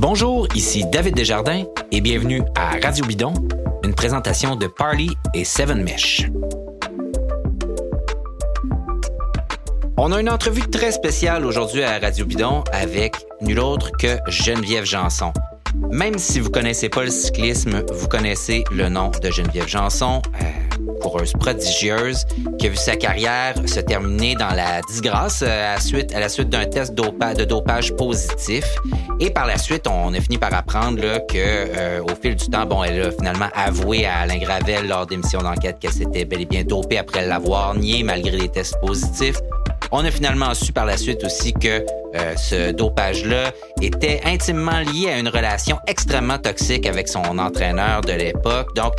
Bonjour, ici David Desjardins et bienvenue à Radio Bidon, une présentation de Parley et Seven Mesh. On a une entrevue très spéciale aujourd'hui à Radio Bidon avec nul autre que Geneviève Jeanson. Même si vous ne connaissez pas le cyclisme, vous connaissez le nom de Geneviève Jeanson, coureuse prodigieuse qui a vu sa carrière se terminer dans la disgrâce à la suite d'un test de dopage positif. Et par la suite, on a fini par apprendre qu'au fil du temps, elle a finalement avoué à Alain Gravel lors d'émissions d'enquête qu'elle s'était bel et bien dopée après l'avoir nié malgré les tests positifs. On a finalement su par la suite aussi que ce dopage-là était intimement lié à une relation extrêmement toxique avec son entraîneur de l'époque. Donc,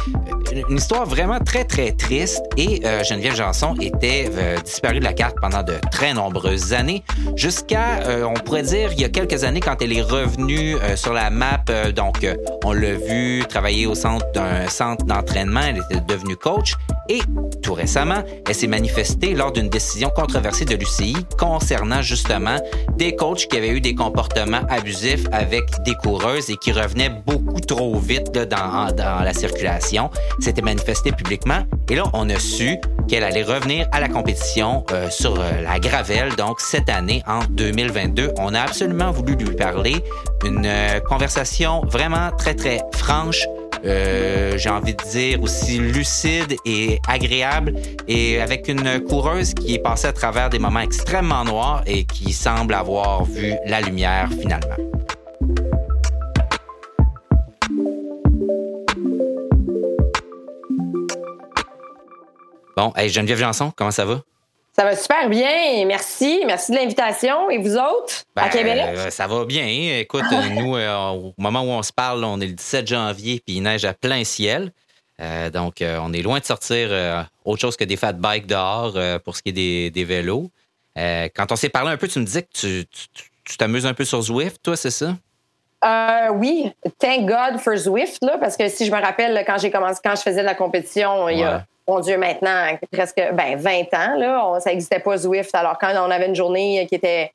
une histoire vraiment très, très triste. Et Geneviève Jeanson était disparue de la carte pendant de très nombreuses années, jusqu'à, on pourrait dire, il y a quelques années, quand elle est revenue sur la map. Donc, on l'a vu travailler au centre d'un centre d'entraînement. Elle était devenue coach. Et tout récemment, elle s'est manifestée lors d'une décision controversée de l'UCI concernant justement des coachs qui avaient eu des comportements abusifs avec des coureuses et qui revenaient beaucoup trop vite là, dans la circulation. C'était manifesté publiquement. Et là, on a su qu'elle allait revenir à la compétition sur la Gravelle. Donc, cette année, en 2022, on a absolument voulu lui parler. Une conversation vraiment très, très franche. J'ai envie de dire aussi lucide et agréable, et avec une coureuse qui est passée à travers des moments extrêmement noirs et qui semble avoir vu la lumière finalement. Bon, hey Geneviève Jeanson, comment ça va? Ça va super bien, merci de l'invitation. Et vous autres, à Québec? Ça va bien, écoute, nous, au moment où on se parle, on est le 17 janvier, puis il neige à plein ciel. Donc, on est loin de sortir autre chose que des fat bikes dehors pour ce qui est des vélos. Quand on s'est parlé un peu, tu me disais que tu t'amuses un peu sur Zwift, toi, c'est ça? Oui, thank God for Zwift, là, parce que si je me rappelle, quand je faisais de la compétition, il y a... Mon Dieu, maintenant, presque 20 ans, là, ça n'existait pas Zwift. Alors, quand on avait une journée qui était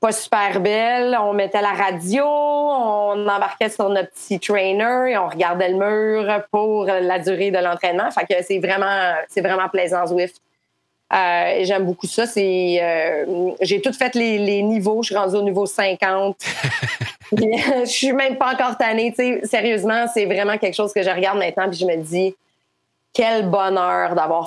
pas super belle, on mettait la radio, on embarquait sur notre petit trainer et on regardait le mur pour la durée de l'entraînement. Fait que c'est vraiment plaisant, Zwift. Et j'aime beaucoup ça. J'ai tout fait les niveaux. Je suis rendue au niveau 50. Je suis même pas encore tannée. T'sais, sérieusement, c'est vraiment quelque chose que je regarde maintenant et je me dis... Quel bonheur d'avoir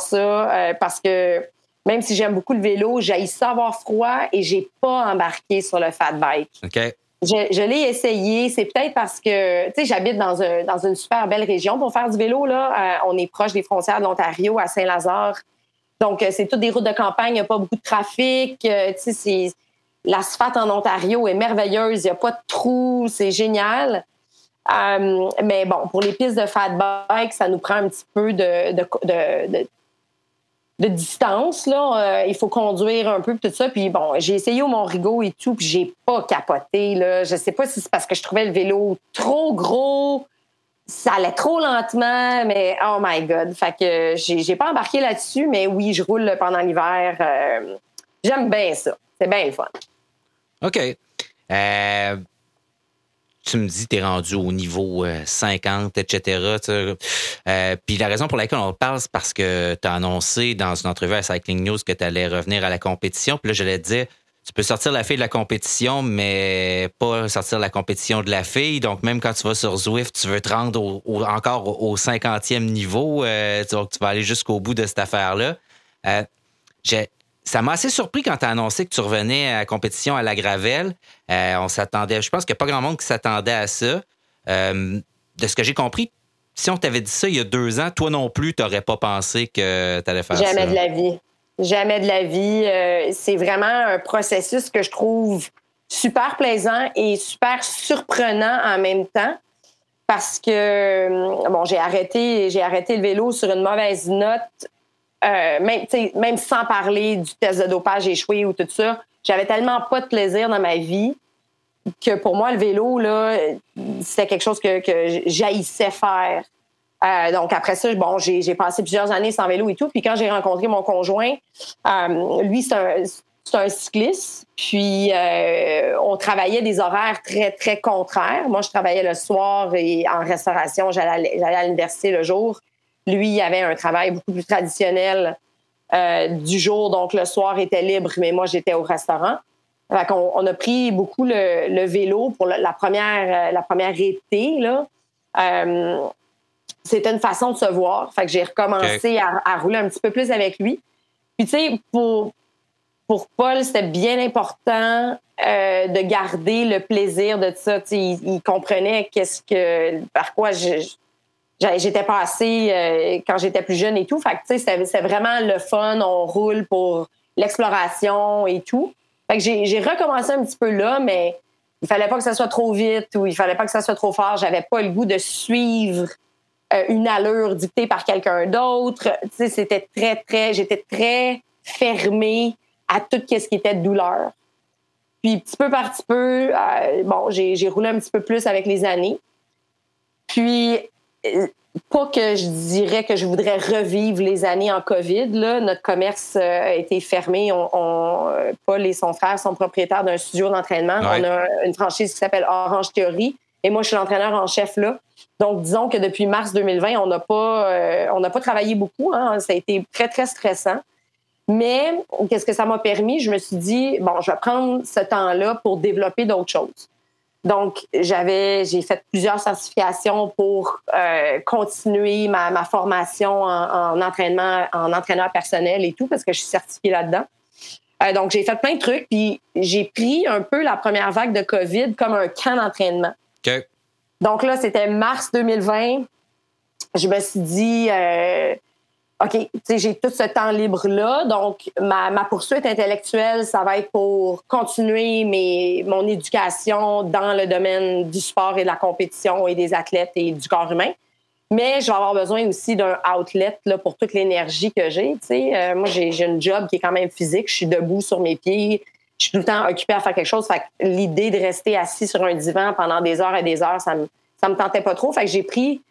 ça, parce que même si j'aime beaucoup le vélo, j'haïs ça avoir froid et j'ai pas embarqué sur le fat bike. Okay. Je l'ai essayé. C'est peut-être parce que, tu sais, j'habite dans une super belle région pour faire du vélo. Là, on est proche des frontières de l'Ontario, à Saint-Lazare. Donc, c'est toutes des routes de campagne. Il n'y a pas beaucoup de trafic. Tu sais, l'asphalte en Ontario est merveilleuse. Il n'y a pas de trous. C'est génial. Mais bon, pour les pistes de fat bike, ça nous prend un petit peu de distance, là. Il faut conduire un peu, tout ça. Puis bon, j'ai essayé au Mont-Rigaud et tout, puis j'ai pas capoté, là. Je sais pas si c'est parce que je trouvais le vélo trop gros, ça allait trop lentement, mais oh my God. Fait que j'ai pas embarqué là-dessus, mais oui, je roule pendant l'hiver. J'aime bien ça. C'est bien le fun. OK. Tu me dis que tu es rendu au niveau 50, etc. Puis la raison pour laquelle on parle, c'est parce que tu as annoncé dans une entrevue à Cycling News que tu allais revenir à la compétition. Puis là, j'allais te dire, tu peux sortir la fille de la compétition, mais pas sortir la compétition de la fille. Donc, même quand tu vas sur Zwift, tu veux te rendre encore au 50e niveau. Donc, tu vas aller jusqu'au bout de cette affaire-là. Ça m'a assez surpris quand tu as annoncé que tu revenais à la compétition à la Gravelle. On s'attendait, je pense qu'il n'y a pas grand monde qui s'attendait à ça. De ce que j'ai compris, si on t'avait dit ça il y a 2 ans, toi non plus, tu n'aurais pas pensé que tu allais faire ça. Jamais de la vie. Jamais de la vie. C'est vraiment un processus que je trouve super plaisant et super surprenant en même temps. Parce que bon, j'ai arrêté le vélo sur une mauvaise note. Même sans parler du test de dopage échoué ou tout ça, j'avais tellement pas de plaisir dans ma vie que pour moi, le vélo, là, c'était quelque chose que j'haïssais faire. Donc après ça, bon, j'ai passé plusieurs années sans vélo et tout. Puis quand j'ai rencontré mon conjoint, lui, c'est un, c'est un cycliste. Puis, on travaillait des horaires très, très contraires. Moi, je travaillais le soir et en restauration, j'allais à l'université le jour. Lui, il avait un travail beaucoup plus traditionnel du jour, donc le soir était libre, mais moi, j'étais au restaurant. Fait qu'on a pris beaucoup le vélo pour la première été, là. C'était une façon de se voir. Fait que j'ai recommencé à rouler un petit peu plus avec lui. Puis, tu sais, pour Paul, c'était bien important de garder le plaisir de ça. Tu sais, il comprenait par quoi j'étais passée quand j'étais plus jeune et tout. Fait que, tu sais, c'était vraiment le fun. On roule pour l'exploration et tout. Fait que j'ai recommencé un petit peu là, mais il fallait pas que ça soit trop vite ou il fallait pas que ça soit trop fort. J'avais pas le goût de suivre une allure dictée par quelqu'un d'autre. Tu sais, c'était j'étais très fermée à tout ce qui était de douleur. Puis, petit peu par petit peu, j'ai roulé un petit peu plus avec les années. Puis, pas que je dirais que je voudrais revivre les années en COVID, là. Notre commerce a été fermé. Paul et son frère sont propriétaires d'un studio d'entraînement. Ouais. On a une franchise qui s'appelle Orange Theory. Et moi, je suis l'entraîneur en chef, là. Donc, disons que depuis mars 2020, on n'a pas travaillé beaucoup. Hein. Ça a été très, très stressant. Mais qu'est-ce que ça m'a permis? Je me suis dit, bon, je vais prendre ce temps-là pour développer d'autres choses. Donc, j'ai fait plusieurs certifications pour continuer ma formation en entraînement, en entraîneur personnel et tout, parce que je suis certifiée là-dedans. Donc, j'ai fait plein de trucs. Puis, j'ai pris un peu la première vague de COVID comme un camp d'entraînement. OK. Donc là, c'était mars 2020. Je me suis dit, OK, tu sais, j'ai tout ce temps libre-là. Donc, ma poursuite intellectuelle, ça va être pour continuer mon éducation dans le domaine du sport et de la compétition et des athlètes et du corps humain. Mais je vais avoir besoin aussi d'un outlet là, pour toute l'énergie que j'ai. Tu sais, moi, j'ai une job qui est quand même physique. Je suis debout sur mes pieds. Je suis tout le temps occupée à faire quelque chose. Fait que l'idée de rester assis sur un divan pendant des heures et des heures, ça me tentait pas trop. Fait que j'ai pris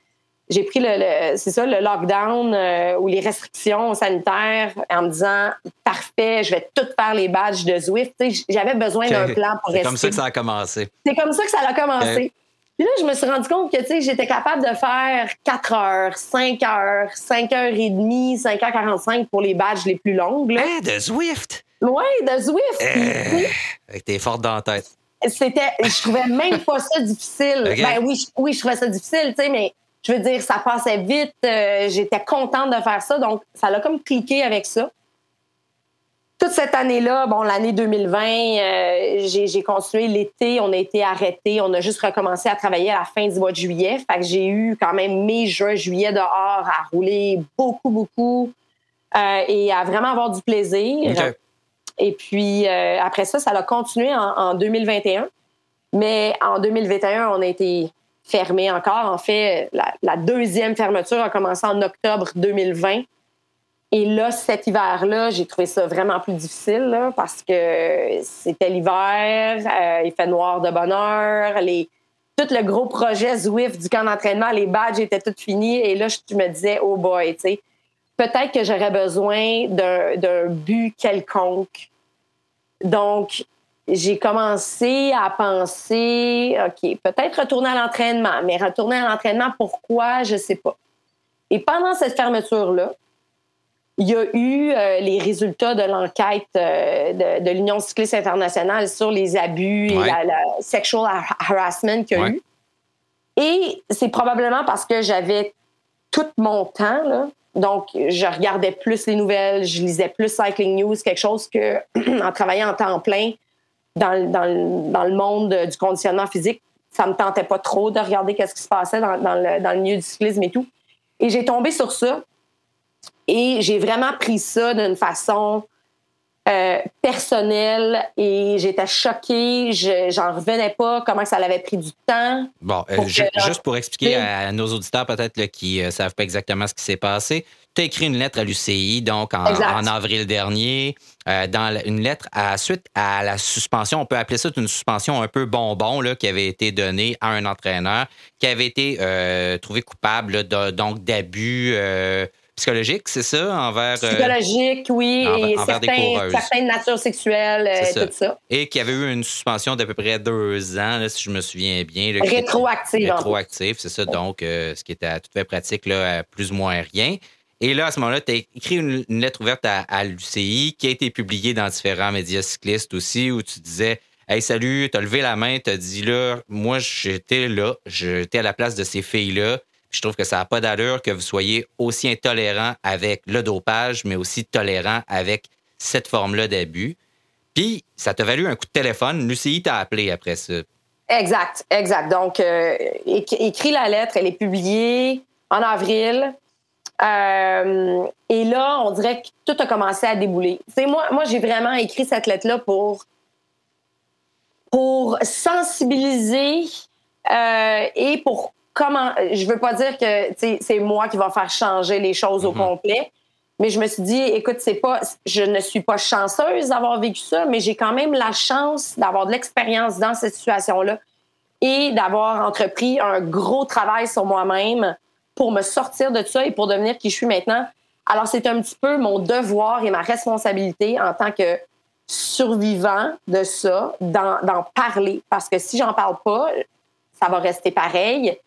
le lockdown ou les restrictions sanitaires en me disant « Parfait, je vais tout faire les badges de Zwift. » J'avais besoin d'un plan pour rester. C'est comme ça que ça a commencé. C'est comme ça que ça a commencé. Puis là, je me suis rendu compte que j'étais capable de faire 4 heures, 5 heures, 5 heures et demie, 5h45 pour les badges les plus longues. Là. Hey, de Zwift! Oui, de Zwift. T'es forte dans la tête. Je trouvais même pas ça difficile. Okay. Ben oui, je trouvais ça difficile, tu sais, mais je veux dire, ça passait vite. J'étais contente de faire ça. Donc, ça a comme cliqué avec ça. Toute cette année-là, l'année 2020, j'ai continué l'été. On a été arrêtés. On a juste recommencé à travailler à la fin du mois de juillet. Fait que j'ai eu quand même mai, juin, juillet dehors à rouler beaucoup, beaucoup et à vraiment avoir du plaisir. Okay. Et puis, après ça, ça a continué en 2021. Mais en 2021, on a été fermé encore. En fait, la deuxième fermeture a commencé en octobre 2020. Et là, cet hiver-là, j'ai trouvé ça vraiment plus difficile là, parce que c'était l'hiver, il fait noir de bonne heure, tout le gros projet Zwift du camp d'entraînement, les badges étaient tous finis. Et là, je me disais « Oh boy! » tu sais. Peut-être que j'aurais besoin d'un but quelconque. Donc, j'ai commencé à penser, OK, peut-être retourner à l'entraînement, mais retourner à l'entraînement, pourquoi? Je ne sais pas. Et pendant cette fermeture-là, il y a eu les résultats de l'enquête de l'Union cycliste internationale sur les abus et la sexual harassment qu'il y a eu. Et c'est probablement parce que j'avais tout mon temps, là. Donc, je regardais plus les nouvelles, je lisais plus Cycling News, quelque chose que, en travaillant en temps plein dans le monde du conditionnement physique, ça me tentait pas trop de regarder ce qui se passait dans le milieu du cyclisme et tout. Et j'ai tombé sur ça et j'ai vraiment pris ça d'une façon personnelle et j'étais choquée, j'en revenais pas, comment ça l'avait pris du temps. Bon, juste pour expliquer à nos auditeurs peut-être là, qui ne savent pas exactement ce qui s'est passé, tu as écrit une lettre à l'UCI donc en avril dernier, une lettre suite à la suspension, on peut appeler ça une suspension un peu bonbon là, qui avait été donnée à un entraîneur qui avait été trouvé coupable là, donc d'abus psychologique, c'est ça? Envers, psychologique, oui, et certaines natures sexuelles, tout ça. Et qui avait eu une suspension d'à peu près 2 ans, là, si je me souviens bien. Là, rétroactive. Rétroactive, c'est ça. Donc, ce qui était à tout fait pratique, là, à plus ou moins rien. Et là, à ce moment-là, tu as écrit une lettre ouverte à l'UCI qui a été publiée dans différents médias cyclistes aussi, où tu disais « Hey, salut, tu as levé la main, tu as dit là, moi, j'étais à la place de ces filles-là. » Je trouve que ça n'a pas d'allure que vous soyez aussi intolérant avec le dopage, mais aussi tolérant avec cette forme-là d'abus. Puis, ça t'a valu un coup de téléphone. L'UCI t'a appelé après ça. Exact, exact. Donc, écrit la lettre, elle est publiée en avril. Et là, on dirait que tout a commencé à débouler. Tu sais, moi, j'ai vraiment écrit cette lettre-là pour sensibiliser et pour... Comment, je veux pas dire que c'est moi qui va faire changer les choses au complet, mais je me suis dit, écoute, je ne suis pas chanceuse d'avoir vécu ça, mais j'ai quand même la chance d'avoir de l'expérience dans cette situation-là et d'avoir entrepris un gros travail sur moi-même pour me sortir de ça et pour devenir qui je suis maintenant. Alors, c'est un petit peu mon devoir et ma responsabilité en tant que survivant de ça, d'en parler. Parce que si j'en parle pas, ça va rester pareil.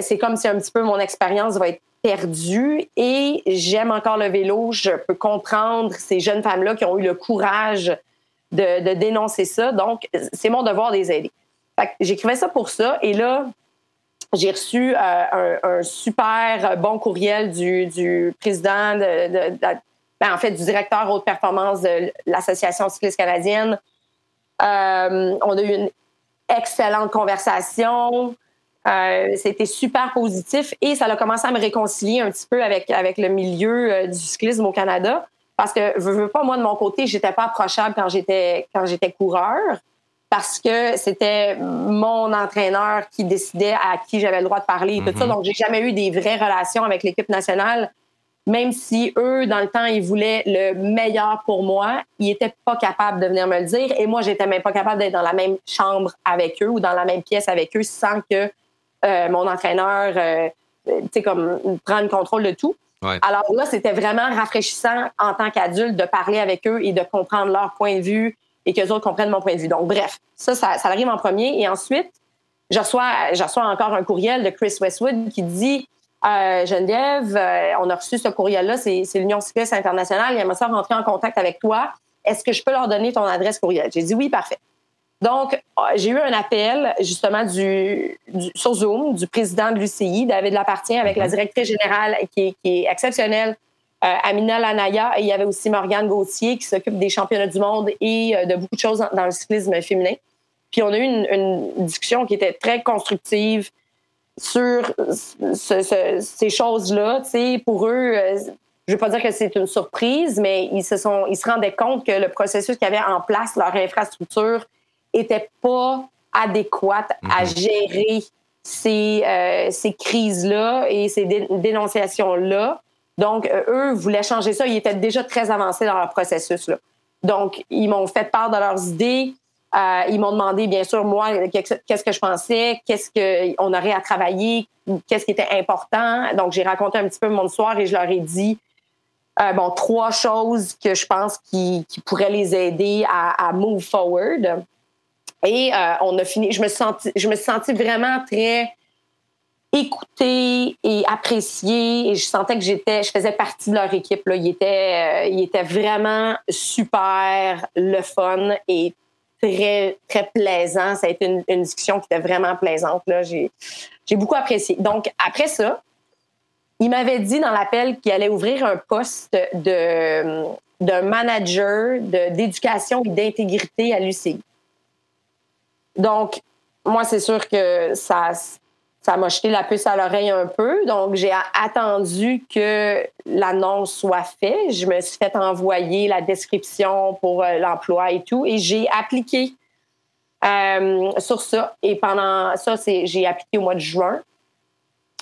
C'est comme si un petit peu mon expérience va être perdue et j'aime encore le vélo. Je peux comprendre ces jeunes femmes-là qui ont eu le courage de dénoncer ça. Donc, c'est mon devoir de les aider. Fait que j'écrivais ça pour ça et là, j'ai reçu un super bon courriel du président, du directeur haute performance de l'Association cycliste canadienne. On a eu une excellente conversation. C'était super positif et ça a commencé à me réconcilier un petit peu avec le milieu du cyclisme au Canada parce que, veux pas, moi, de mon côté, j'étais pas approchable quand j'étais coureur parce que c'était mon entraîneur qui décidait à qui j'avais le droit de parler et tout ça. Donc, j'ai jamais eu des vraies relations avec l'équipe nationale, même si eux, dans le temps, ils voulaient le meilleur pour moi. Ils étaient pas capables de venir me le dire et moi, j'étais même pas capable d'être dans la même chambre avec eux ou dans la même pièce avec eux sans que mon entraîneur, prendre le contrôle de tout. Ouais. Alors là, c'était vraiment rafraîchissant en tant qu'adulte de parler avec eux et de comprendre leur point de vue et qu'eux autres comprennent mon point de vue. Donc, bref, ça arrive en premier. Et ensuite, je reçois encore un courriel de Chris Westwood qui dit « Geneviève, on a reçu ce courriel-là, c'est l'Union cycliste internationale, il aimerait ça rentrer en contact avec toi. Est-ce que je peux leur donner ton adresse courriel? » J'ai dit « Oui, parfait. » Donc, j'ai eu un appel, justement, sur Zoom, du président de l'UCI, David Lappartient, avec la directrice générale qui est exceptionnelle, Amina Lanaya, et il y avait aussi Morgane Gauthier qui s'occupe des championnats du monde et de beaucoup de choses dans le cyclisme féminin. Puis, on a eu une discussion qui était très constructive sur ces choses-là. Tu sais, pour eux, je ne veux pas dire que c'est une surprise, mais ils se rendaient compte que le processus qu'il y avait en place, leur infrastructure, n'était pas adéquate à gérer ces crises-là et ces dénonciations-là. Donc, eux voulaient changer ça. Ils étaient déjà très avancés dans leur processus-là. Donc, ils m'ont fait part de leurs idées. Ils m'ont demandé, bien sûr, moi, qu'est-ce que je pensais, qu'est-ce qu'on aurait à travailler, qu'est-ce qui était important. Donc, j'ai raconté un petit peu mon histoire et je leur ai dit 3 choses que je pense qui pourraient les aider à move forward. Et on a fini. Je me suis sentie vraiment très écoutée et appréciée. Et je sentais que je faisais partie de leur équipe. Là. Ils étaient vraiment super le fun et très, très plaisant. Ça a été une discussion qui était vraiment plaisante. Là. J'ai beaucoup apprécié. Donc, après ça, ils m'avaient dit dans l'appel qu'ils allaient ouvrir un poste de manager d'éducation et d'intégrité à l'UCI. Donc, moi, c'est sûr que ça m'a jeté la puce à l'oreille un peu. Donc, j'ai attendu que l'annonce soit faite. Je me suis fait envoyer la description pour l'emploi et tout. Et j'ai appliqué sur ça. Et pendant ça, j'ai appliqué au mois de juin.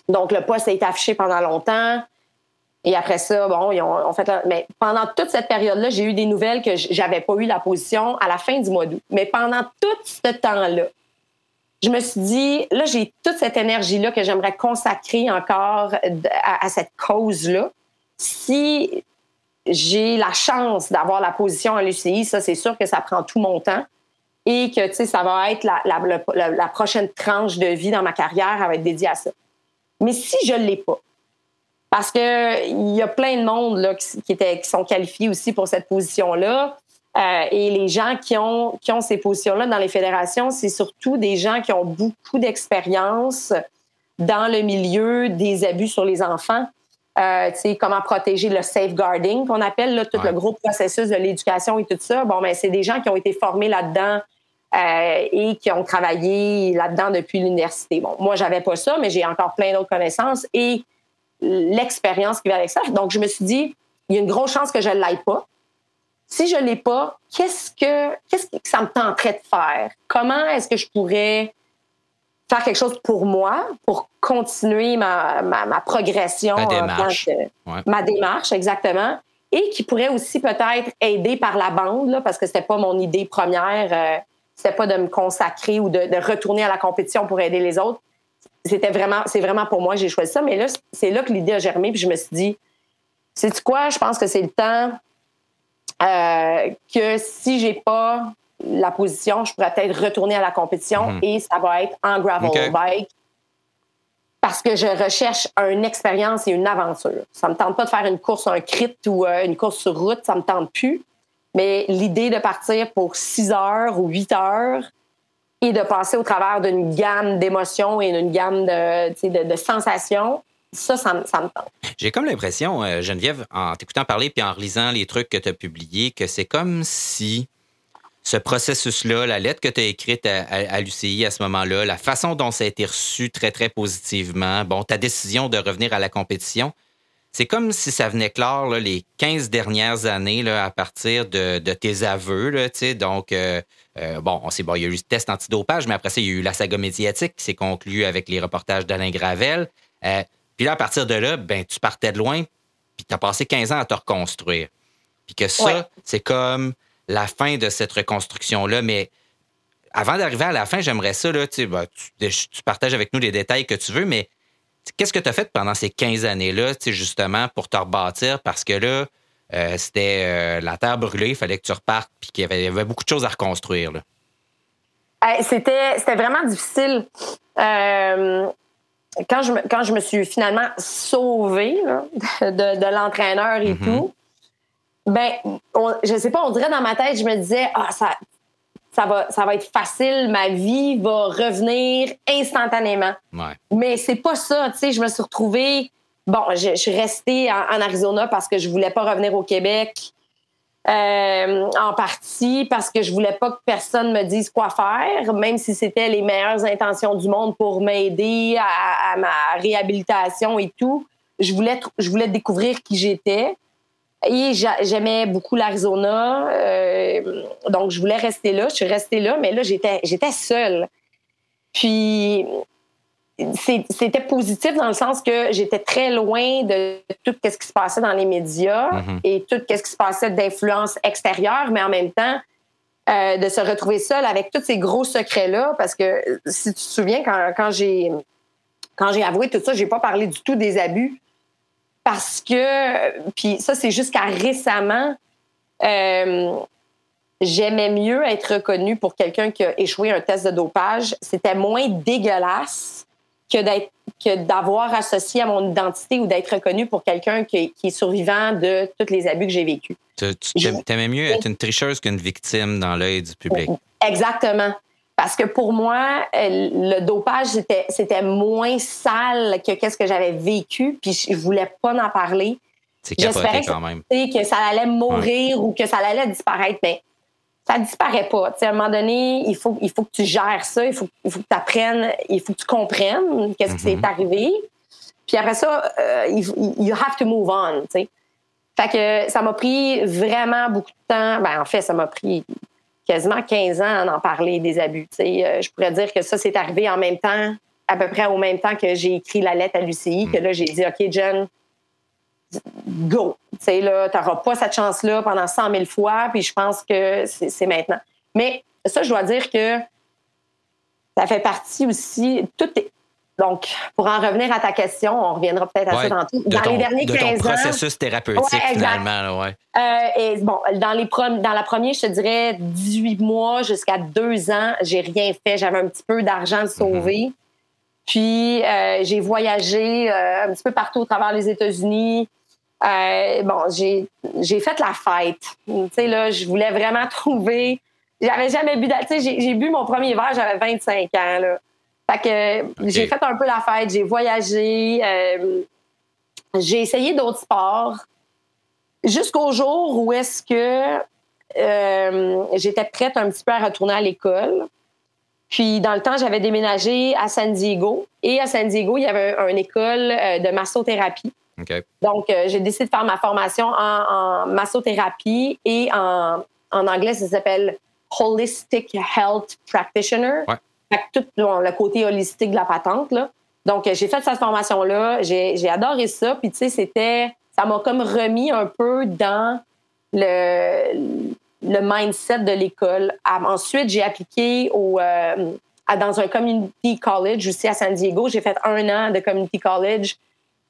Donc, le poste a été affiché pendant longtemps. Et après ça, mais pendant toute cette période-là, j'ai eu des nouvelles que j'avais pas eu la position à la fin du mois d'août. Mais pendant tout ce temps-là, je me suis dit, là, j'ai toute cette énergie-là que j'aimerais consacrer encore à cette cause-là. Si j'ai la chance d'avoir la position à l'UCI, ça, c'est sûr que ça prend tout mon temps et que, tu sais, ça va être la prochaine tranche de vie dans ma carrière, elle va être dédiée à ça. Mais si je ne l'ai pas, parce qu'il y a plein de monde là, qui sont qualifiés aussi pour cette position-là, et les gens qui ont ces positions-là dans les fédérations, c'est surtout des gens qui ont beaucoup d'expérience dans le milieu des abus sur les enfants. Tu sais, comment protéger le safeguarding qu'on appelle, là, tout le gros processus de l'éducation et tout ça. Bon, ben, c'est des gens qui ont été formés là-dedans et qui ont travaillé là-dedans depuis l'université. Bon, moi, j'avais pas ça, mais j'ai encore plein d'autres connaissances et l'expérience qui va avec ça. Donc, je me suis dit, il y a une grosse chance que je ne l'aille pas. Si je ne l'ai pas, qu'est-ce que ça me tenterait de faire? Comment est-ce que je pourrais faire quelque chose pour moi, pour continuer ma progression, ma démarche, exactement, et qui pourrait aussi peut-être aider par la bande, là, parce que c'était pas mon idée première, c'était pas de me consacrer ou de retourner à la compétition pour aider les autres. C'est vraiment pour moi que j'ai choisi ça, mais là, c'est là que l'idée a germé, puis je me suis dit, sais-tu quoi, je pense que c'est le temps que si j'ai pas la position, je pourrais peut-être retourner à la compétition et ça va être en gravel bike parce que je recherche une expérience et une aventure. Ça me tente pas de faire une course, un crit ou une course sur route, ça me tente plus. Mais l'idée de partir pour 6 heures ou 8 heures et de passer au travers d'une gamme d'émotions et d'une gamme de sensations, ça me tente. J'ai comme l'impression, Geneviève, en t'écoutant parler puis en relisant les trucs que tu as publiés, que c'est comme si ce processus-là, la lettre que tu as écrite à l'UCI à ce moment-là, la façon dont ça a été reçu très, très positivement, bon, ta décision de revenir à la compétition, c'est comme si ça venait clore là, les 15 dernières années là, à partir de tes aveux. Là, donc, bon, il y a eu le test antidopage, mais après ça, il y a eu la saga médiatique qui s'est conclue avec les reportages d'Alain Gravel. Puis là, à partir de là, ben, tu partais de loin, puis tu as passé 15 ans à te reconstruire. Puis que ça, c'est comme la fin de cette reconstruction-là. Mais avant d'arriver à la fin, j'aimerais ça, là, ben, tu partages avec nous les détails que tu veux, mais qu'est-ce que tu as fait pendant ces 15 années-là, justement, pour te rebâtir? Parce que là, c'était la terre brûlée, il fallait que tu repartes, puis qu'il y avait beaucoup de choses à reconstruire. Là. C'était vraiment difficile. Quand je me suis finalement sauvée là, de l'entraîneur et tout, ben, je sais pas, on dirait dans ma tête, je me disais, ça va être facile, ma vie va revenir instantanément. Ouais. Mais c'est pas ça, tu sais, je me suis retrouvée, bon, je suis restée en Arizona parce que je voulais pas revenir au Québec, en partie parce que je voulais pas que personne me dise quoi faire, même si c'était les meilleures intentions du monde pour m'aider à ma réhabilitation et tout. Je voulais découvrir qui j'étais. Et j'aimais beaucoup l'Arizona, donc je voulais rester là. Je suis restée là, mais là, j'étais seule. Puis, c'était positif dans le sens que j'étais très loin de tout ce qui se passait dans les médias et tout ce qui se passait d'influence extérieure, mais en même temps, de se retrouver seule avec tous ces gros secrets-là. Parce que, si tu te souviens, quand j'ai avoué tout ça, j'ai pas parlé du tout des abus. Parce que, puis ça, c'est jusqu'à récemment, j'aimais mieux être reconnue pour quelqu'un qui a échoué un test de dopage. C'était moins dégueulasse que d'avoir associé à mon identité ou d'être reconnue pour quelqu'un qui est survivant de tous les abus que j'ai vécus. T'aimais mieux être une tricheuse qu'une victime dans l'œil du public. Exactement. Parce que pour moi, le dopage, c'était moins sale que qu'est-ce que j'avais vécu, puis je voulais pas en parler. C'est capoté quand même. J'espérais que ça allait mourir ou que ça allait disparaître, mais ça disparaît pas. T'sais, à un moment donné, il faut que tu gères ça, il faut que tu apprennes, il faut que tu comprennes qu'est-ce qui s'est arrivé. Puis après ça, you have to move on. T'sais. Fait que ça m'a pris vraiment beaucoup de temps. Ben, en fait, ça m'a pris quasiment 15 ans à en parler des abus. Je pourrais dire que ça, c'est arrivé en même temps, à peu près au même temps que j'ai écrit la lettre à l'UCI, que là, j'ai dit, OK, Jen, go. Tu n'auras pas cette chance-là pendant 100 000 fois, puis je pense que c'est maintenant. Mais ça, je dois dire que ça fait partie aussi. Tout est, Donc, pour en revenir à ta question, on reviendra peut-être à ça tantôt. Dans les derniers 15 ans... De ton processus thérapeutique, finalement. Là, ouais. Et bon, dans la première, je te dirais, 18 mois jusqu'à 2 ans, j'ai rien fait. J'avais un petit peu d'argent sauvé. Mm-hmm. Puis, j'ai voyagé un petit peu partout au travers les États-Unis. Bon, j'ai fait la fête. Tu sais, là, je voulais vraiment trouver... J'avais jamais bu... Tu sais, j'ai bu mon premier verre, j'avais 25 ans, là. Fait que j'ai fait un peu la fête, j'ai voyagé, j'ai essayé d'autres sports jusqu'au jour où est-ce que j'étais prête un petit peu à retourner à l'école. Puis dans le temps, j'avais déménagé à San Diego et à San Diego, il y avait une école de massothérapie. Okay. Donc, j'ai décidé de faire ma formation en massothérapie et en anglais, ça s'appelle Holistic Health Practitioner. Ouais. Tout le côté holistique de la patente, là. Donc, j'ai fait cette formation-là. J'ai adoré ça. Puis, tu sais, ça m'a comme remis un peu dans le mindset de l'école. Ensuite, j'ai appliqué dans un community college aussi à San Diego. J'ai fait 1 an de community college.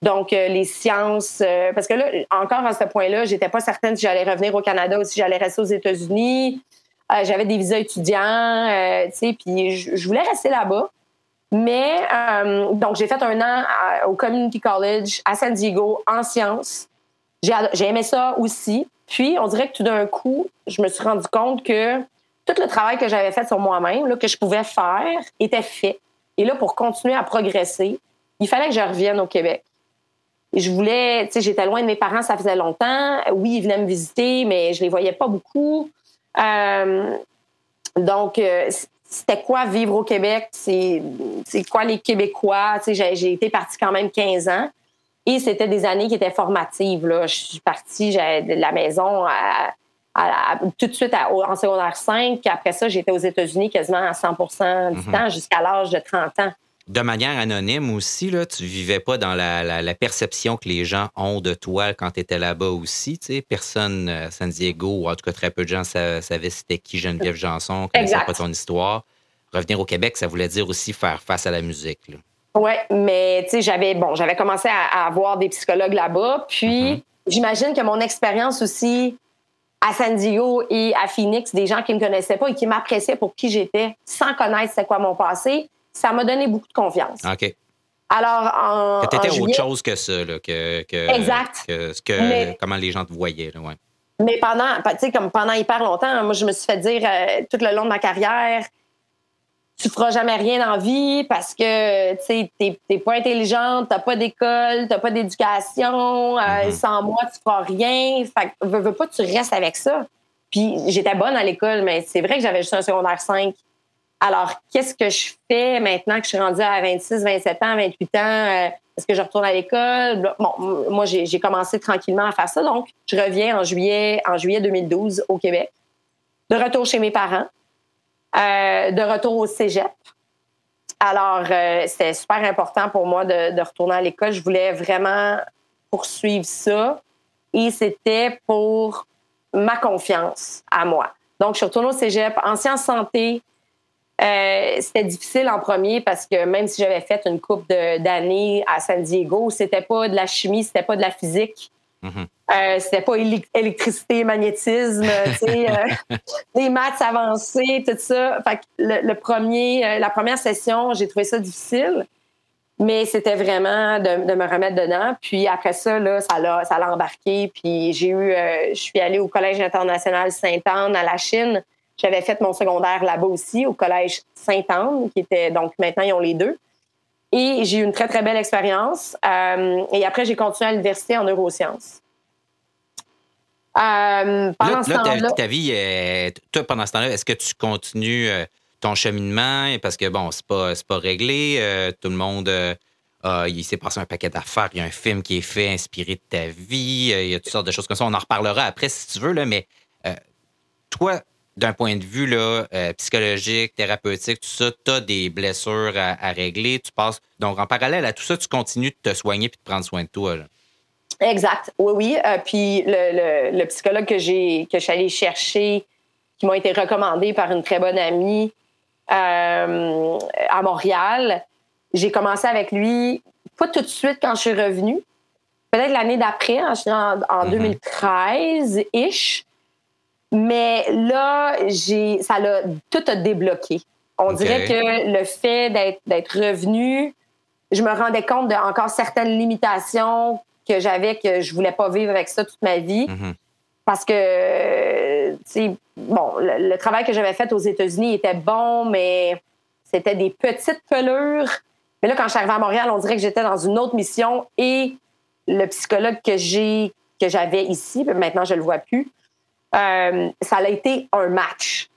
Donc, les sciences... parce que là, encore à ce point-là, j'étais pas certaine si j'allais revenir au Canada ou si j'allais rester aux États-Unis. J'avais des visas étudiants, tu sais, puis je voulais rester là-bas. Mais, donc, j'ai fait 1 an au Community College à San Diego en sciences. J'ai aimé ça aussi. Puis, on dirait que tout d'un coup, je me suis rendu compte que tout le travail que j'avais fait sur moi-même, là, que je pouvais faire, était fait. Et là, pour continuer à progresser, il fallait que je revienne au Québec. Je voulais, tu sais, j'étais loin de mes parents, ça faisait longtemps. Oui, ils venaient me visiter, mais je les voyais pas beaucoup. Donc, c'était quoi vivre au Québec? C'est quoi les Québécois? Tu sais, j'ai été partie quand même 15 ans et c'était des années qui étaient formatives, là. Je suis partie de la maison tout de suite en secondaire 5. Après ça, j'étais aux États-Unis quasiment à 100% du temps jusqu'à l'âge de 30 ans. De manière anonyme aussi, là, tu vivais pas dans la perception que les gens ont de toi quand tu étais là-bas aussi. Tu sais, personne à San Diego, ou en tout cas très peu de gens savaient c'était qui Geneviève Jeanson, connaissaient pas ton histoire. Revenir au Québec, ça voulait dire aussi faire face à la musique. Oui, mais tu sais, j'avais commencé à avoir des psychologues là-bas. Puis j'imagine que mon expérience aussi à San Diego et à Phoenix, des gens qui me connaissaient pas et qui m'appréciaient pour qui j'étais sans connaître c'était quoi mon passé, ça m'a donné beaucoup de confiance. OK. Alors, t'étais autre chose que ça, là, que exact. Comment les gens te voyaient, là, ouais. Mais pendant hyper longtemps, moi, je me suis fait dire tout le long de ma carrière, tu feras jamais rien dans la vie parce que, tu sais, t'es pas intelligente, t'as pas d'école, t'as pas d'éducation, sans moi, tu feras rien. Fait que, veux pas, tu restes avec ça. Puis, j'étais bonne à l'école, mais c'est vrai que j'avais juste un secondaire 5. Alors, qu'est-ce que je fais maintenant que je suis rendue à 26, 27 ans, 28 ans? Est-ce que je retourne à l'école? Bon, moi, j'ai commencé tranquillement à faire ça. Donc, je reviens en juillet 2012 au Québec, de retour chez mes parents, de retour au cégep. Alors, c'était super important pour moi de retourner à l'école. Je voulais vraiment poursuivre ça. Et c'était pour ma confiance à moi. Donc, je suis retournée au cégep en sciences santé. C'était difficile en premier parce que même si j'avais fait une couple d'années à San Diego, c'était pas de la chimie, c'était pas de la physique, c'était pas électricité, magnétisme, les maths avancées, tout ça. Fait que la première session, j'ai trouvé ça difficile, mais c'était vraiment de me remettre dedans. Puis après ça, là, ça l'a embarqué. Puis je suis allée au Collège international Saint-Anne à la Chine. J'avais fait mon secondaire là-bas aussi, au Collège Saint-Anne, qui était... Donc, maintenant, ils ont les deux. Et j'ai eu une très, très belle expérience. Et après, j'ai continué à l'université en neurosciences. Pendant ce temps-là, est-ce que tu continues ton cheminement? Parce que, bon, c'est pas réglé. Tout le monde... il s'est passé un paquet d'affaires. Il y a un film qui est fait inspiré de ta vie. Il y a toutes sortes de choses comme ça. On en reparlera après, si tu veux, là. Mais toi... D'un point de vue là, psychologique, thérapeutique, tout ça, tu as des blessures à régler, tu passes... Donc, en parallèle à tout ça, tu continues de te soigner puis de prendre soin de toi. Là. Exact, oui. Puis le psychologue que je suis allée chercher, qui m'a été recommandé par une très bonne amie à Montréal, j'ai commencé avec lui, pas tout de suite quand je suis revenue, peut-être l'année d'après, hein, je suis en 2013-ish. Mais là, tout a débloqué. On dirait que le fait d'être revenue, je me rendais compte de encore certaines limitations que j'avais, que je voulais pas vivre avec ça toute ma vie. Mm-hmm. Parce que, tu sais, bon, le travail que j'avais fait aux États-Unis était bon, mais c'était des petites pelures. Mais là, quand je suis arrivée à Montréal, on dirait que j'étais dans une autre mission et le psychologue que j'avais ici, maintenant je le vois plus, ça a été un match.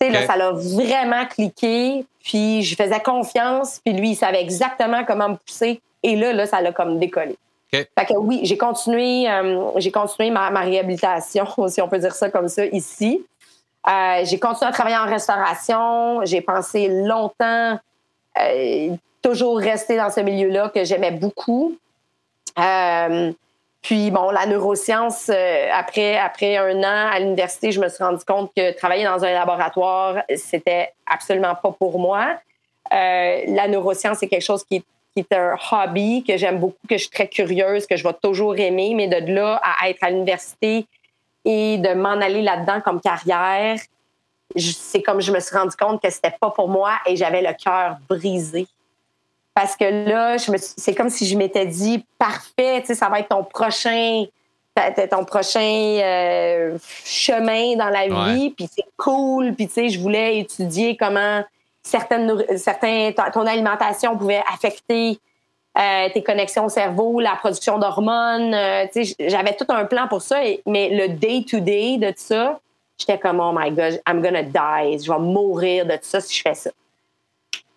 Tu sais, là, ça l'a vraiment cliqué, puis je faisais confiance, puis lui, il savait exactement comment me pousser. Et là, ça l'a comme décollé. Okay. Fait que oui, j'ai continué ma réhabilitation, si on peut dire ça comme ça, ici. J'ai continué à travailler en restauration. J'ai pensé longtemps, toujours rester dans ce milieu-là que j'aimais beaucoup. Puis bon, la neuroscience, après un an à l'université, je me suis rendu compte que travailler dans un laboratoire, c'était absolument pas pour moi. La neuroscience, c'est quelque chose qui est un hobby que j'aime beaucoup, que je suis très curieuse, que je vais toujours aimer, mais de là à être à l'université et de m'en aller là-dedans comme carrière, c'est comme je me suis rendu compte que c'était pas pour moi et j'avais le cœur brisé. Parce que là, c'est comme si je m'étais dit « Parfait, tu sais, ça va être ton prochain chemin dans la vie, puis c'est cool, puis tu sais, je voulais étudier comment ton alimentation pouvait affecter tes connexions au cerveau, la production d'hormones, tu sais, j'avais tout un plan pour ça, mais le day-to-day de ça, j'étais comme « Oh my God, I'm gonna die, je vais mourir de ça si je fais ça ».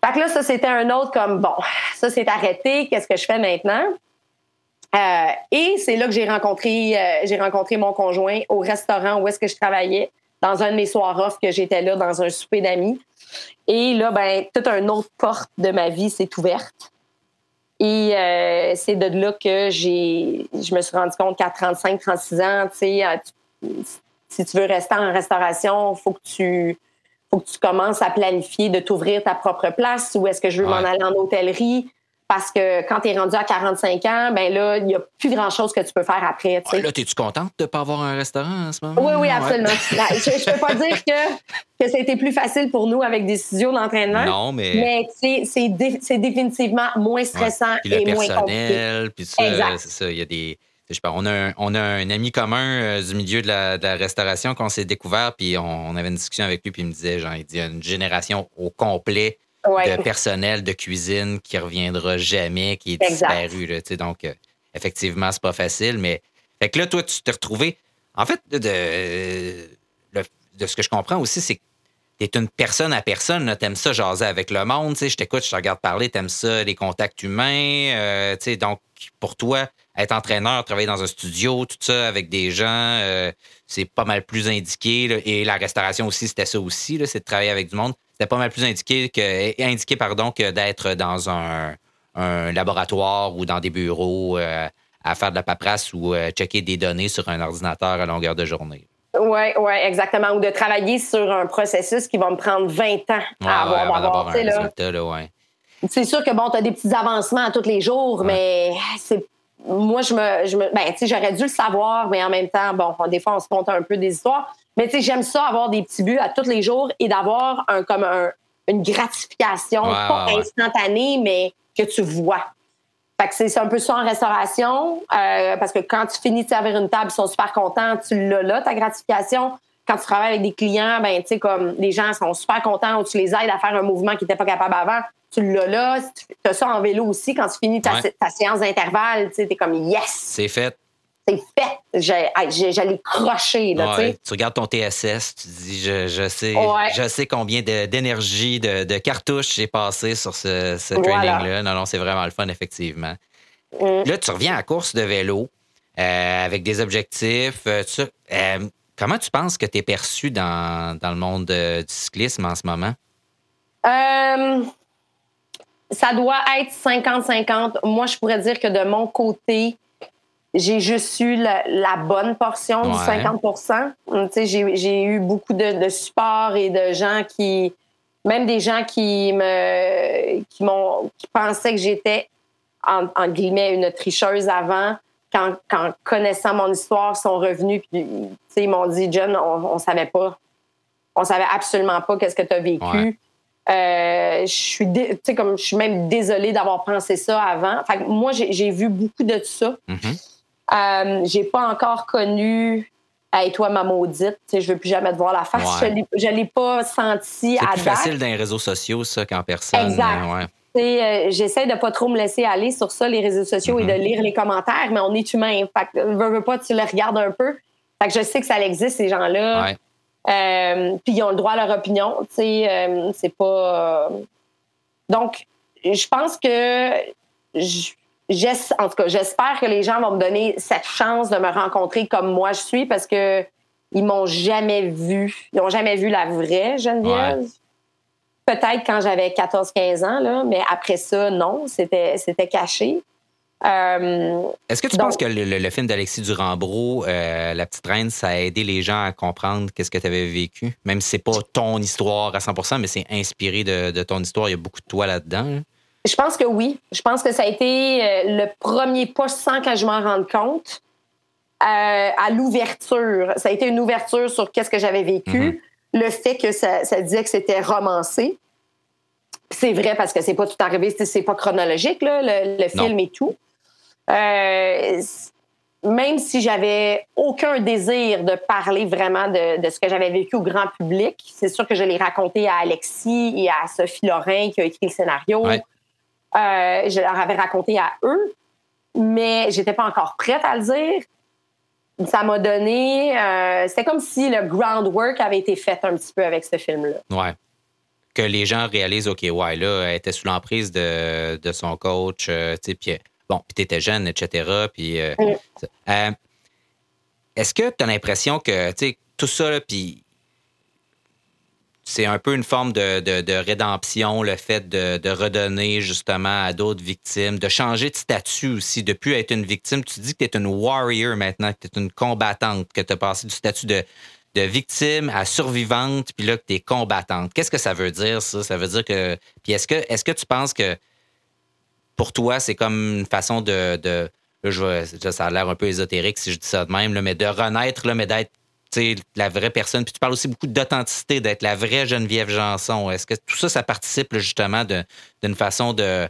Fait que là, ça, c'était un autre comme, bon, ça, c'est arrêté. Qu'est-ce que je fais maintenant? Et c'est là que j'ai rencontré mon conjoint au restaurant où est-ce que je travaillais, dans un de mes soirs off que j'étais là, dans un souper d'amis. Et là, ben toute une autre porte de ma vie s'est ouverte. Et c'est de là que je me suis rendu compte qu'à 35, 36 ans, tu sais, si tu veux rester en restauration, il faut que tu commences à planifier de t'ouvrir ta propre place ou est-ce que je veux m'en aller en hôtellerie parce que quand t'es rendu à 45 ans, ben là, il n'y a plus grand-chose que tu peux faire après. T'sais. Là, t'es-tu contente de ne pas avoir un restaurant en ce moment? Oui, absolument. Ouais. Je ne peux pas dire que ça a été plus facile pour nous avec des studios d'entraînement. Non, mais c'est définitivement moins stressant et moins compliqué. Puis ça, exact. C'est ça, il y a des... Je sais pas, on a un ami commun du milieu de la restauration qu'on s'est découvert, puis on avait une discussion avec lui, puis il me disait, genre, il dit, une génération au complet de personnel de cuisine qui reviendra jamais, qui est disparu. Là, donc, effectivement, c'est pas facile, mais... Fait que là, toi, tu t'es retrouvé... En fait, de ce que je comprends aussi, c'est que t'es une personne à personne, là, t'aimes ça jaser avec le monde, tu sais, je t'écoute, je te regarde parler, t'aimes ça, les contacts humains, tu sais, donc, pour toi... Être entraîneur, travailler dans un studio, tout ça, avec des gens, c'est pas mal plus indiqué. Là. Et la restauration aussi, c'était ça aussi, là, c'est de travailler avec du monde. C'était pas mal plus indiqué que d'être dans un laboratoire ou dans des bureaux à faire de la paperasse ou checker des données sur un ordinateur à longueur de journée. Oui, exactement. Ou de travailler sur un processus qui va me prendre 20 ans à avoir un résultat. Là, ouais. C'est sûr que, bon, tu as des petits avancements tous les jours, mais c'est moi, j'aurais dû le savoir, mais en même temps, bon, des fois, on se compte un peu des histoires. Mais tu sais, j'aime ça, avoir des petits buts à tous les jours et d'avoir une gratification, pas instantanée, mais que tu vois. Fait que c'est un peu ça en restauration, parce que quand tu finis de servir une table, ils sont super contents, tu l'as là, ta gratification. Quand tu travailles avec des clients, ben tu sais, comme les gens sont super contents ou tu les aides à faire un mouvement qu'ils n'étaient pas capables avant. Tu l'as là, tu as ça en vélo aussi. Quand tu finis ta séance d'intervalle, tu es comme « Yes! » C'est fait. C'est fait. J'allais crocher. Là, tu regardes ton TSS, tu dis « Je sais combien d'énergie, de cartouches j'ai passé sur ce training-là. » Non, c'est vraiment le fun, effectivement. Là, tu reviens à la course de vélo avec des objectifs. Comment tu penses que tu es perçu dans le monde du cyclisme en ce moment? Ça doit être 50-50. Moi, je pourrais dire que de mon côté, j'ai juste eu la bonne portion du 50%. Tu sais, j'ai eu beaucoup de support et de gens qui Même des gens qui pensaient que j'étais, en guillemets, une tricheuse avant, quand connaissant mon histoire, sont revenus puis ils m'ont dit « John, on savait pas. On savait absolument pas qu'est-ce que tu as vécu. Ouais. » Je suis même désolée d'avoir pensé ça avant. Fait que moi, j'ai vu beaucoup de ça. Mm-hmm. J'ai pas encore connu « Hey, toi, ma maudite, je veux plus jamais te voir la face. Ouais. » Je l'ai pas senti à date. C'est plus facile dans les réseaux sociaux, ça, qu'en personne. Exact. Ouais. J'essaie de pas trop me laisser aller sur ça, les réseaux sociaux, mm-hmm. et de lire les commentaires, mais on est humain. Fait que, veux pas, tu les regardes un peu. Fait que je sais que ça existe, ces gens-là. Ouais. Puis ils ont le droit à leur opinion, tu sais, c'est pas... Donc, je pense que... En tout cas, j'espère que les gens vont me donner cette chance de me rencontrer comme moi je suis, parce que ils m'ont jamais vue. Ils n'ont jamais vu la vraie Geneviève. Ouais. Peut-être quand j'avais 14-15 ans, là, mais après ça, non, c'était caché. Est-ce que tu penses que le film d'Alexis Durambeau, La petite reine, ça a aidé les gens à comprendre qu'est-ce que tu avais vécu? Même si c'est pas ton histoire à 100%, mais c'est inspiré de ton histoire. Il y a beaucoup de toi là-dedans. Hein? Je pense que oui. Je pense que ça a été le premier pas sans que je m'en rende compte à l'ouverture. Ça a été une ouverture sur qu'est-ce que j'avais vécu. Mm-hmm. Le fait que ça disait que c'était romancé. Puis c'est vrai parce que c'est pas tout arrivé, c'est pas chronologique, là, le film et tout. Même si j'avais aucun désir de parler vraiment de ce que j'avais vécu au grand public, c'est sûr que je l'ai raconté à Alexis et à Sophie Laurin qui a écrit le scénario. Ouais. Je leur avais raconté à eux, mais j'étais pas encore prête à le dire. Ça m'a donné... c'était comme si le groundwork avait été fait un petit peu avec ce film-là. Ouais. Que les gens réalisent, OK, ouais, là, elle était sous l'emprise de son coach, tu sais, puis... Bon, puis t'étais jeune, etc. Puis, est-ce que t'as l'impression que, tu sais, tout ça, là, puis c'est un peu une forme de rédemption, le fait de redonner justement à d'autres victimes, de changer de statut aussi, de plus être une victime. Tu dis que t'es une warrior maintenant, que t'es une combattante, que t'as passé du statut de victime à survivante, puis là, que t'es combattante. Qu'est-ce que ça veut dire, ça? Ça veut dire que... Puis est-ce que tu penses que pour toi, c'est comme une façon de là, ça a l'air un peu ésotérique si je dis ça de même, là, mais de renaître, là, mais d'être la vraie personne. Puis tu parles aussi beaucoup d'authenticité, d'être la vraie Geneviève Jeanson. Est-ce que tout ça, ça participe là, justement d'une façon de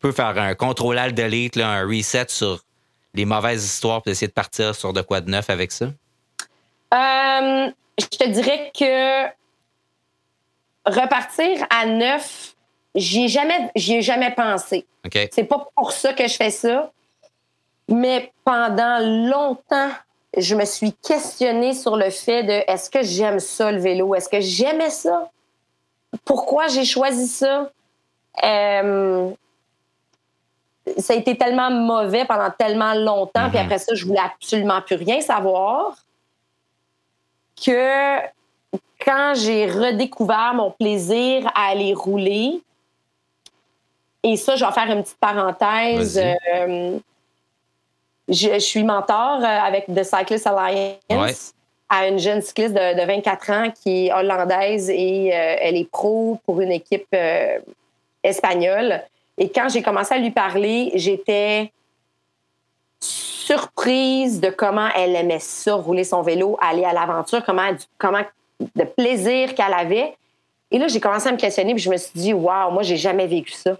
peut faire un contrôle delete, là, un reset sur les mauvaises histoires puis d'essayer de partir sur de quoi de neuf avec ça? Je te dirais que repartir à neuf, j'y ai jamais pensé. Okay. C'est pas pour ça que je fais ça. Mais pendant longtemps, je me suis questionnée sur le fait de est-ce que j'aime ça, le vélo? Est-ce que j'aimais ça? Pourquoi j'ai choisi ça? Ça a été tellement mauvais pendant tellement longtemps, mm-hmm. puis après ça, je voulais absolument plus rien savoir que quand j'ai redécouvert mon plaisir à aller rouler. Et ça, je vais faire une petite parenthèse. Je suis mentor avec The Cyclist Alliance, ouais. à une jeune cycliste de 24 ans qui est hollandaise et elle est pro pour une équipe espagnole. Et quand j'ai commencé à lui parler, j'étais surprise de comment elle aimait ça, rouler son vélo, aller à l'aventure, comment de plaisir qu'elle avait. Et là, j'ai commencé à me questionner puis je me suis dit « Wow, moi, j'ai jamais vécu ça. »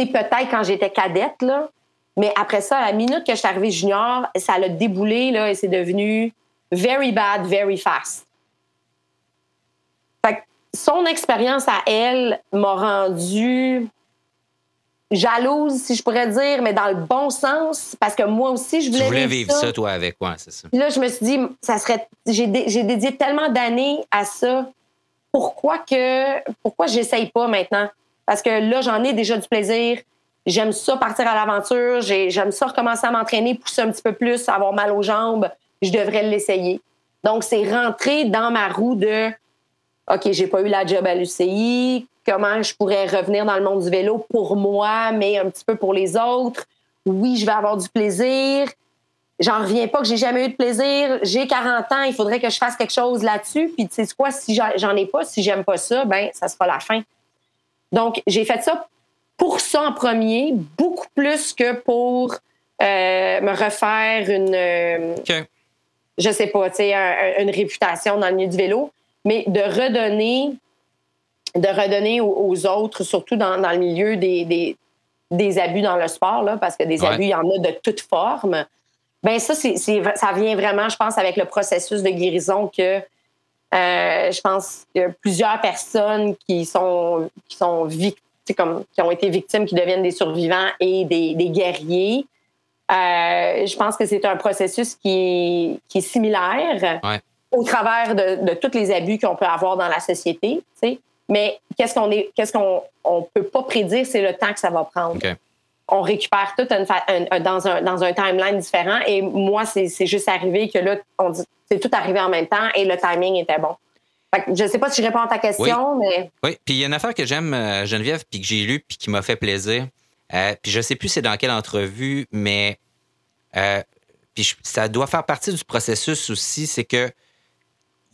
C'est peut-être quand j'étais cadette, là, mais après ça, à la minute que je suis arrivée junior, ça l'a déboulé là, et c'est devenu very bad, very fast. Fait que son expérience à elle m'a rendue jalouse, si je pourrais dire, mais dans le bon sens, parce que moi aussi, je voulais vivre ça. Tu voulais vivre ça, toi, avec moi, c'est ça. Là, je me suis dit, j'ai dédié tellement d'années à ça. Pourquoi j'essaye pas maintenant? Parce que là, j'en ai déjà du plaisir. J'aime ça partir à l'aventure. J'aime ça recommencer à m'entraîner, pousser un petit peu plus, avoir mal aux jambes. Je devrais l'essayer. Donc, c'est rentrer dans ma roue de « OK, j'ai pas eu la job à l'UCI. Comment je pourrais revenir dans le monde du vélo pour moi, mais un petit peu pour les autres? Oui, je vais avoir du plaisir. J'en reviens pas que j'ai jamais eu de plaisir. J'ai 40 ans, il faudrait que je fasse quelque chose là-dessus. Puis tu sais quoi, si j'en ai pas, si j'aime pas ça, ben ça sera la fin. » Donc, j'ai fait ça pour ça en premier, beaucoup plus que pour me refaire une... Je sais pas, tu sais, une réputation dans le milieu du vélo, mais de redonner aux autres, surtout dans le milieu des abus dans le sport, là, parce que des abus, il y en a de toutes formes. Bien, ça, ça vient vraiment, je pense, avec le processus de guérison que je pense que plusieurs personnes qui sont victimes, qui ont été victimes, qui deviennent des survivants et des guerriers. Je pense que c'est un processus qui est similaire au travers de tous les abus qu'on peut avoir dans la société, tu sais. Mais qu'est-ce qu'on peut pas prédire, c'est le temps que ça va prendre. Okay. On récupère tout dans un timeline différent. Et moi, c'est juste arrivé que là, c'est tout arrivé en même temps et le timing était bon. Fait que je ne sais pas si je réponds à ta question, mais... Oui, puis il y a une affaire que j'aime, Geneviève, puis que j'ai lue, puis qui m'a fait plaisir. Puis je ne sais plus c'est dans quelle entrevue, mais ça doit faire partie du processus aussi, c'est que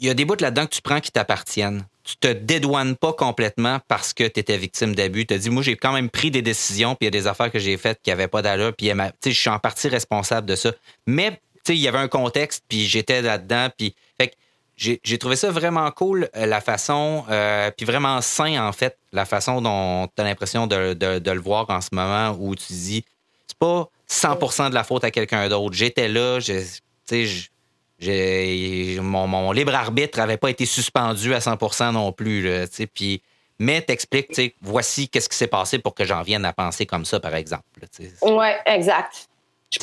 il y a des bouts là-dedans que tu prends qui t'appartiennent. Tu te dédouanes pas complètement parce que tu étais victime d'abus. Tu as dit, moi, j'ai quand même pris des décisions, puis il y a des affaires que j'ai faites qui n'avaient pas d'allure, puis je suis en partie responsable de ça. Mais il y avait un contexte, puis j'étais là-dedans. Puis, fait que j'ai trouvé ça vraiment cool, la façon, puis vraiment sain, en fait, la façon dont tu as l'impression de le voir en ce moment où tu dis, c'est pas 100% de la faute à quelqu'un d'autre. J'étais là, mon libre arbitre n'avait pas été suspendu à 100% non plus. Là, pis, mais t'expliques, voici qu'est-ce qui s'est passé pour que j'en vienne à penser comme ça, par exemple. Oui, exact. Je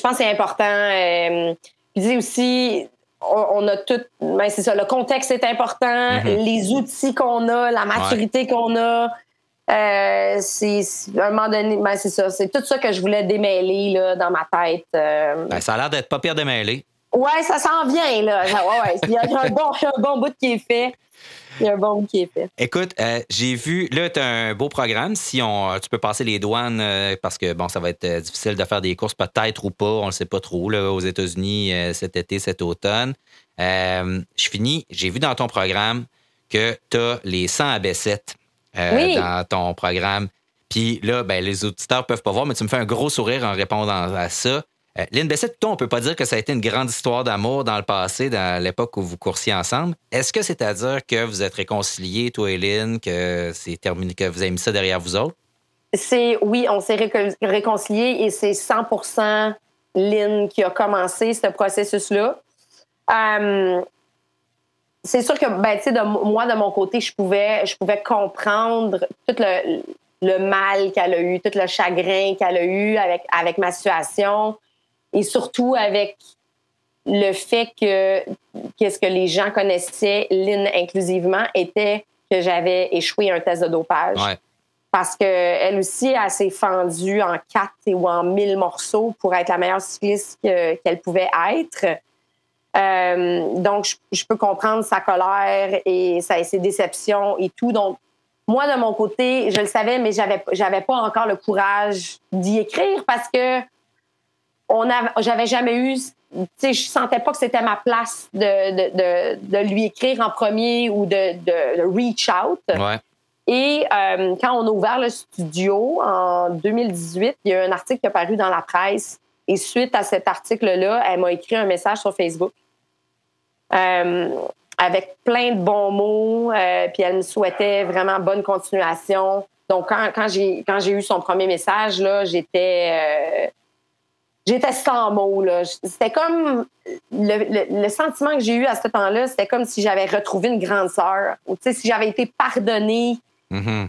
pense que c'est important. Je dis aussi, on a tout... Ben c'est ça, le contexte est important, les outils qu'on a, la maturité qu'on a. À un moment donné, ben c'est ça. C'est tout ça que je voulais démêler là, dans ma tête. Ça a l'air d'être pas pire démêlé. Oui, ça s'en vient, là. Ouais. Il y a un bon bout qui est fait. Écoute, j'ai vu... Là, tu as un beau programme. Tu peux passer les douanes, parce que, bon, ça va être difficile de faire des courses, peut-être ou pas, on le sait pas trop, là, aux États-Unis cet été, cet automne. Je finis. J'ai vu dans ton programme que tu as les 100 abeillettes dans ton programme. Puis là, ben, les auditeurs peuvent pas voir, mais tu me fais un gros sourire en répondant à ça. Lynn Bessette, on ne peut pas dire que ça a été une grande histoire d'amour dans le passé, dans l'époque où vous coursiez ensemble. Est-ce que c'est-à-dire que vous êtes réconciliés, toi et Lynn, que c'est terminé, que vous avez mis ça derrière vous autres? Oui, on s'est réconciliés et c'est 100% Lynn qui a commencé ce processus-là. C'est sûr que, moi, de mon côté, je pouvais comprendre tout le mal qu'elle a eu, tout le chagrin qu'elle a eu avec ma situation. Et surtout avec le fait que qu'est-ce que les gens connaissaient, Lynn inclusivement, était que j'avais échoué un test de dopage. Ouais. Parce qu'elle aussi, elle s'est fendue en 4 ou en 1000 morceaux pour être la meilleure cycliste qu'elle pouvait être. Donc, je peux comprendre sa colère et ses déceptions et tout. Donc, moi, de mon côté, je le savais, mais j'avais pas encore le courage d'y écrire parce que j'avais jamais eu, tu sais, je sentais pas que c'était ma place de lui écrire en premier ou de reach out. Ouais. Et quand on a ouvert le studio en 2018, il y a un article qui a paru dans la presse. Et suite à cet article-là, elle m'a écrit un message sur Facebook avec plein de bons mots. Puis elle me souhaitait vraiment bonne continuation. Donc, quand j'ai eu son premier message, là, j'étais... J'étais sans mots, là. C'était comme... Le sentiment que j'ai eu à ce temps-là, c'était comme si j'avais retrouvé une grande sœur. Ou, tu sais, si j'avais été pardonnée. Mm-hmm.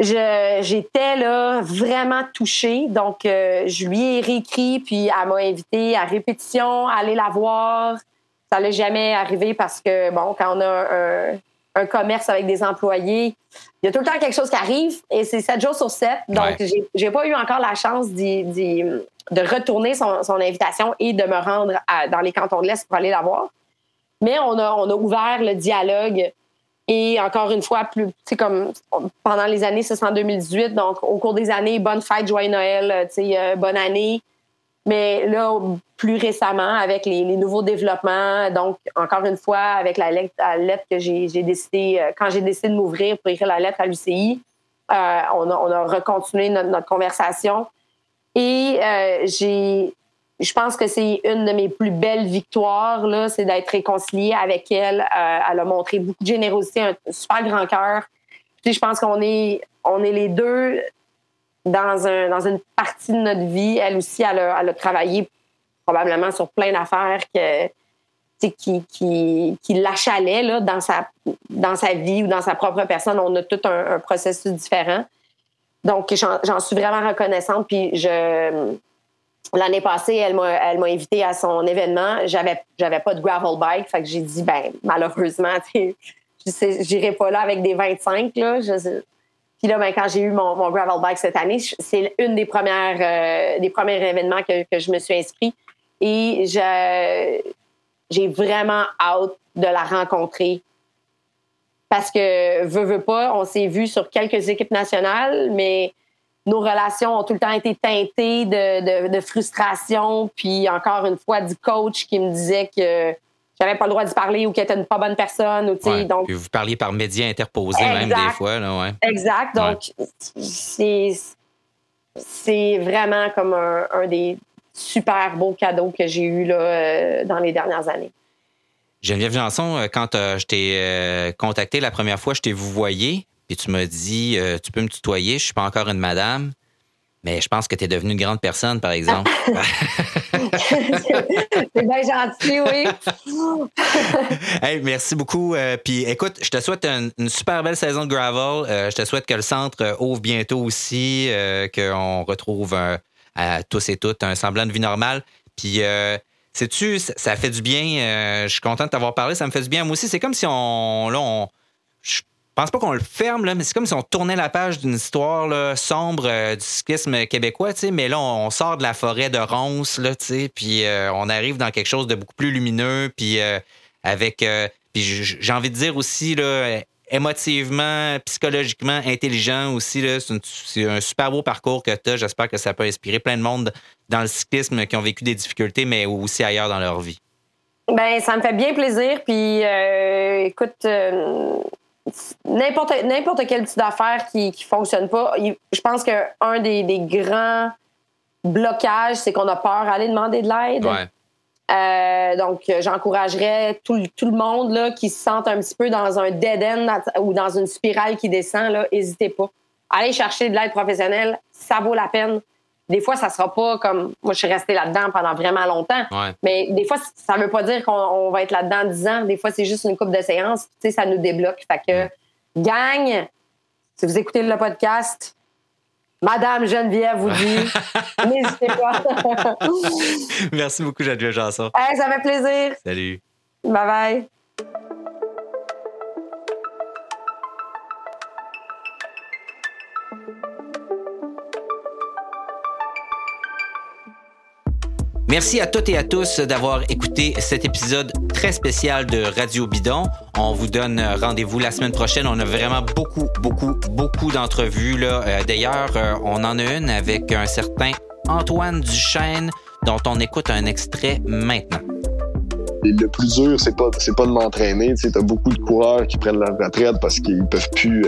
J'étais, là, vraiment touchée. Donc, je lui ai réécrit, puis elle m'a invitée à répétition, à aller la voir. Ça n'allait jamais arriver parce que, bon, quand on a un commerce avec des employés, il y a tout le temps quelque chose qui arrive et c'est 7 jours sur 7. Donc, j'ai pas eu encore la chance de retourner son invitation et de me rendre dans les cantons de l'Est pour aller la voir. Mais on a ouvert le dialogue et encore une fois, pendant les années, ça c'est en 2018, donc au cours des années, bonne fête, joyeux Noël, bonne année. Mais là, plus récemment, avec les nouveaux développements, donc encore une fois, avec la lettre que j'ai décidé, quand j'ai décidé de m'ouvrir pour écrire la lettre à l'UCI, On a recontinué notre conversation. Et je pense que c'est une de mes plus belles victoires, là, c'est d'être réconciliée avec elle. Elle a montré beaucoup de générosité, un super grand cœur. Puis je pense qu'on est les deux dans une partie de notre vie. Elle aussi, elle a travaillé probablement sur plein d'affaires qui l'achalaient là, dans sa vie ou dans sa propre personne. On a tout un processus différent. Donc, j'en suis vraiment reconnaissante. Puis, l'année passée, elle m'a invitée à son événement. J'avais pas de gravel bike. Fait que j'ai dit, malheureusement, j'irai pas là avec des 25, là. Puis là, quand j'ai eu mon gravel bike cette année, c'est une des premiers événements que je me suis inscrite. Et j'ai vraiment hâte de la rencontrer. Parce que, veux pas, on s'est vu sur quelques équipes nationales, mais nos relations ont tout le temps été teintées de frustration. Puis, encore une fois, du coach qui me disait que j'avais pas le droit d'y parler ou qu'elle était une pas bonne personne. Ou, ouais, donc... Puis vous parliez par médias interposés, exact, même des fois. Là, ouais. Exact. Donc, ouais. C'est vraiment comme un des super beaux cadeaux que j'ai eu là, dans les dernières années. Geneviève Jeanson, quand je t'ai contacté la première fois, je t'ai vouvoyé, puis tu m'as dit « Tu peux me tutoyer, je suis pas encore une madame, mais je pense que tu es devenue une grande personne, par exemple. » C'est bien gentil, oui. Hey, merci beaucoup. Puis écoute, je te souhaite une super belle saison de gravel. Je te souhaite que le centre ouvre bientôt aussi, qu'on retrouve à tous et toutes un semblant de vie normale. Puis... sais-tu, ça fait du bien. Je suis content de t'avoir parlé. Ça me fait du bien. Moi aussi, c'est comme si on je pense pas qu'on le ferme, là, mais c'est comme si on tournait la page d'une histoire là, sombre du cyclisme québécois. Mais là, on sort de la forêt de ronces, là, puis on arrive dans quelque chose de beaucoup plus lumineux. Puis j'ai envie de dire aussi, là, émotivement, psychologiquement, intelligent aussi. Là, c'est un super beau parcours que tu as. J'espère que ça peut inspirer plein de monde dans le cyclisme qui ont vécu des difficultés, mais aussi ailleurs dans leur vie. Bien, ça me fait bien plaisir. Puis, écoute, n'importe quelle petite affaire qui fonctionne pas, je pense qu'un des grands blocages, c'est qu'on a peur d'aller demander de l'aide. Ouais. Donc, j'encouragerais tout le monde là, qui se sente un petit peu dans un dead end ou dans une spirale qui descend, là, n'hésitez pas. Allez chercher de l'aide professionnelle, ça vaut la peine. Des fois, ça sera pas comme... Moi, je suis restée là-dedans pendant vraiment longtemps. Ouais. Mais des fois, ça veut pas dire qu'on va être là-dedans 10 ans. Des fois, c'est juste une couple de séances. Tu sais, ça nous débloque. Fait que, gang, si vous écoutez le podcast... Madame Geneviève vous dit, n'hésitez pas. Merci beaucoup, Geneviève Jeanson. Hey, ça fait plaisir. Salut. Bye-bye. Merci à toutes et à tous d'avoir écouté cet épisode très spécial de Radio Bidon. On vous donne rendez-vous la semaine prochaine. On a vraiment beaucoup d'entrevues, là. D'ailleurs, on en a une avec un certain Antoine Duchesne, dont on écoute un extrait maintenant. Le plus dur, c'est pas de m'entraîner. Tu sais, t'as beaucoup de coureurs qui prennent leur retraite parce qu'ils peuvent plus...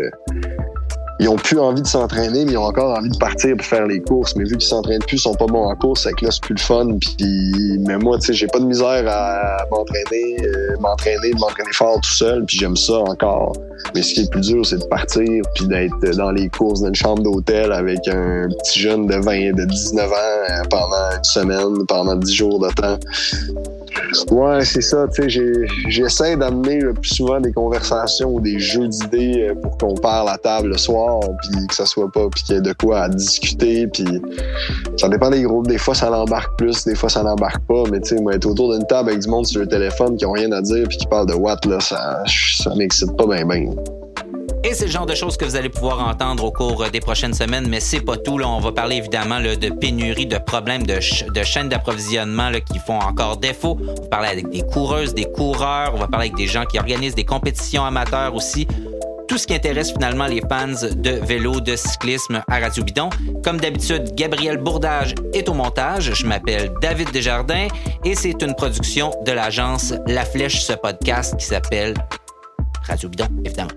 Ils n'ont plus envie de s'entraîner, mais ils ont encore envie de partir pour faire les courses. Mais vu qu'ils s'entraînent plus, ils sont pas bons en course, c'est que là, c'est plus le fun. Puis, mais moi, tu sais, j'ai pas de misère à m'entraîner fort tout seul, puis j'aime ça encore. Mais ce qui est le plus dur, c'est de partir, puis d'être dans les courses d'une chambre d'hôtel avec un petit jeune de 19 ans pendant une semaine, pendant 10 jours de temps. Ouais, c'est ça, tu sais, j'essaie d'amener le plus souvent des conversations ou des jeux d'idées pour qu'on parle à table le soir, puis que ça soit pas, puis qu'il y ait de quoi à discuter, puis ça dépend des groupes, des fois ça l'embarque plus, des fois ça l'embarque pas, mais tu sais, moi, être autour d'une table avec du monde sur le téléphone qui ont rien à dire, puis qui parlent de what, là, ça m'excite pas ben. Et c'est le genre de choses que vous allez pouvoir entendre au cours des prochaines semaines, mais c'est pas tout. Là, on va parler évidemment là, de pénurie, de problèmes de chaînes d'approvisionnement là, qui font encore défaut. On va parler avec des coureuses, des coureurs, on va parler avec des gens qui organisent des compétitions amateurs aussi. Tout ce qui intéresse finalement les fans de vélo, de cyclisme à Radio Bidon. Comme d'habitude, Gabriel Bourdage est au montage. Je m'appelle David Desjardins et c'est une production de l'agence La Flèche, ce podcast qui s'appelle Radio Bidon, évidemment.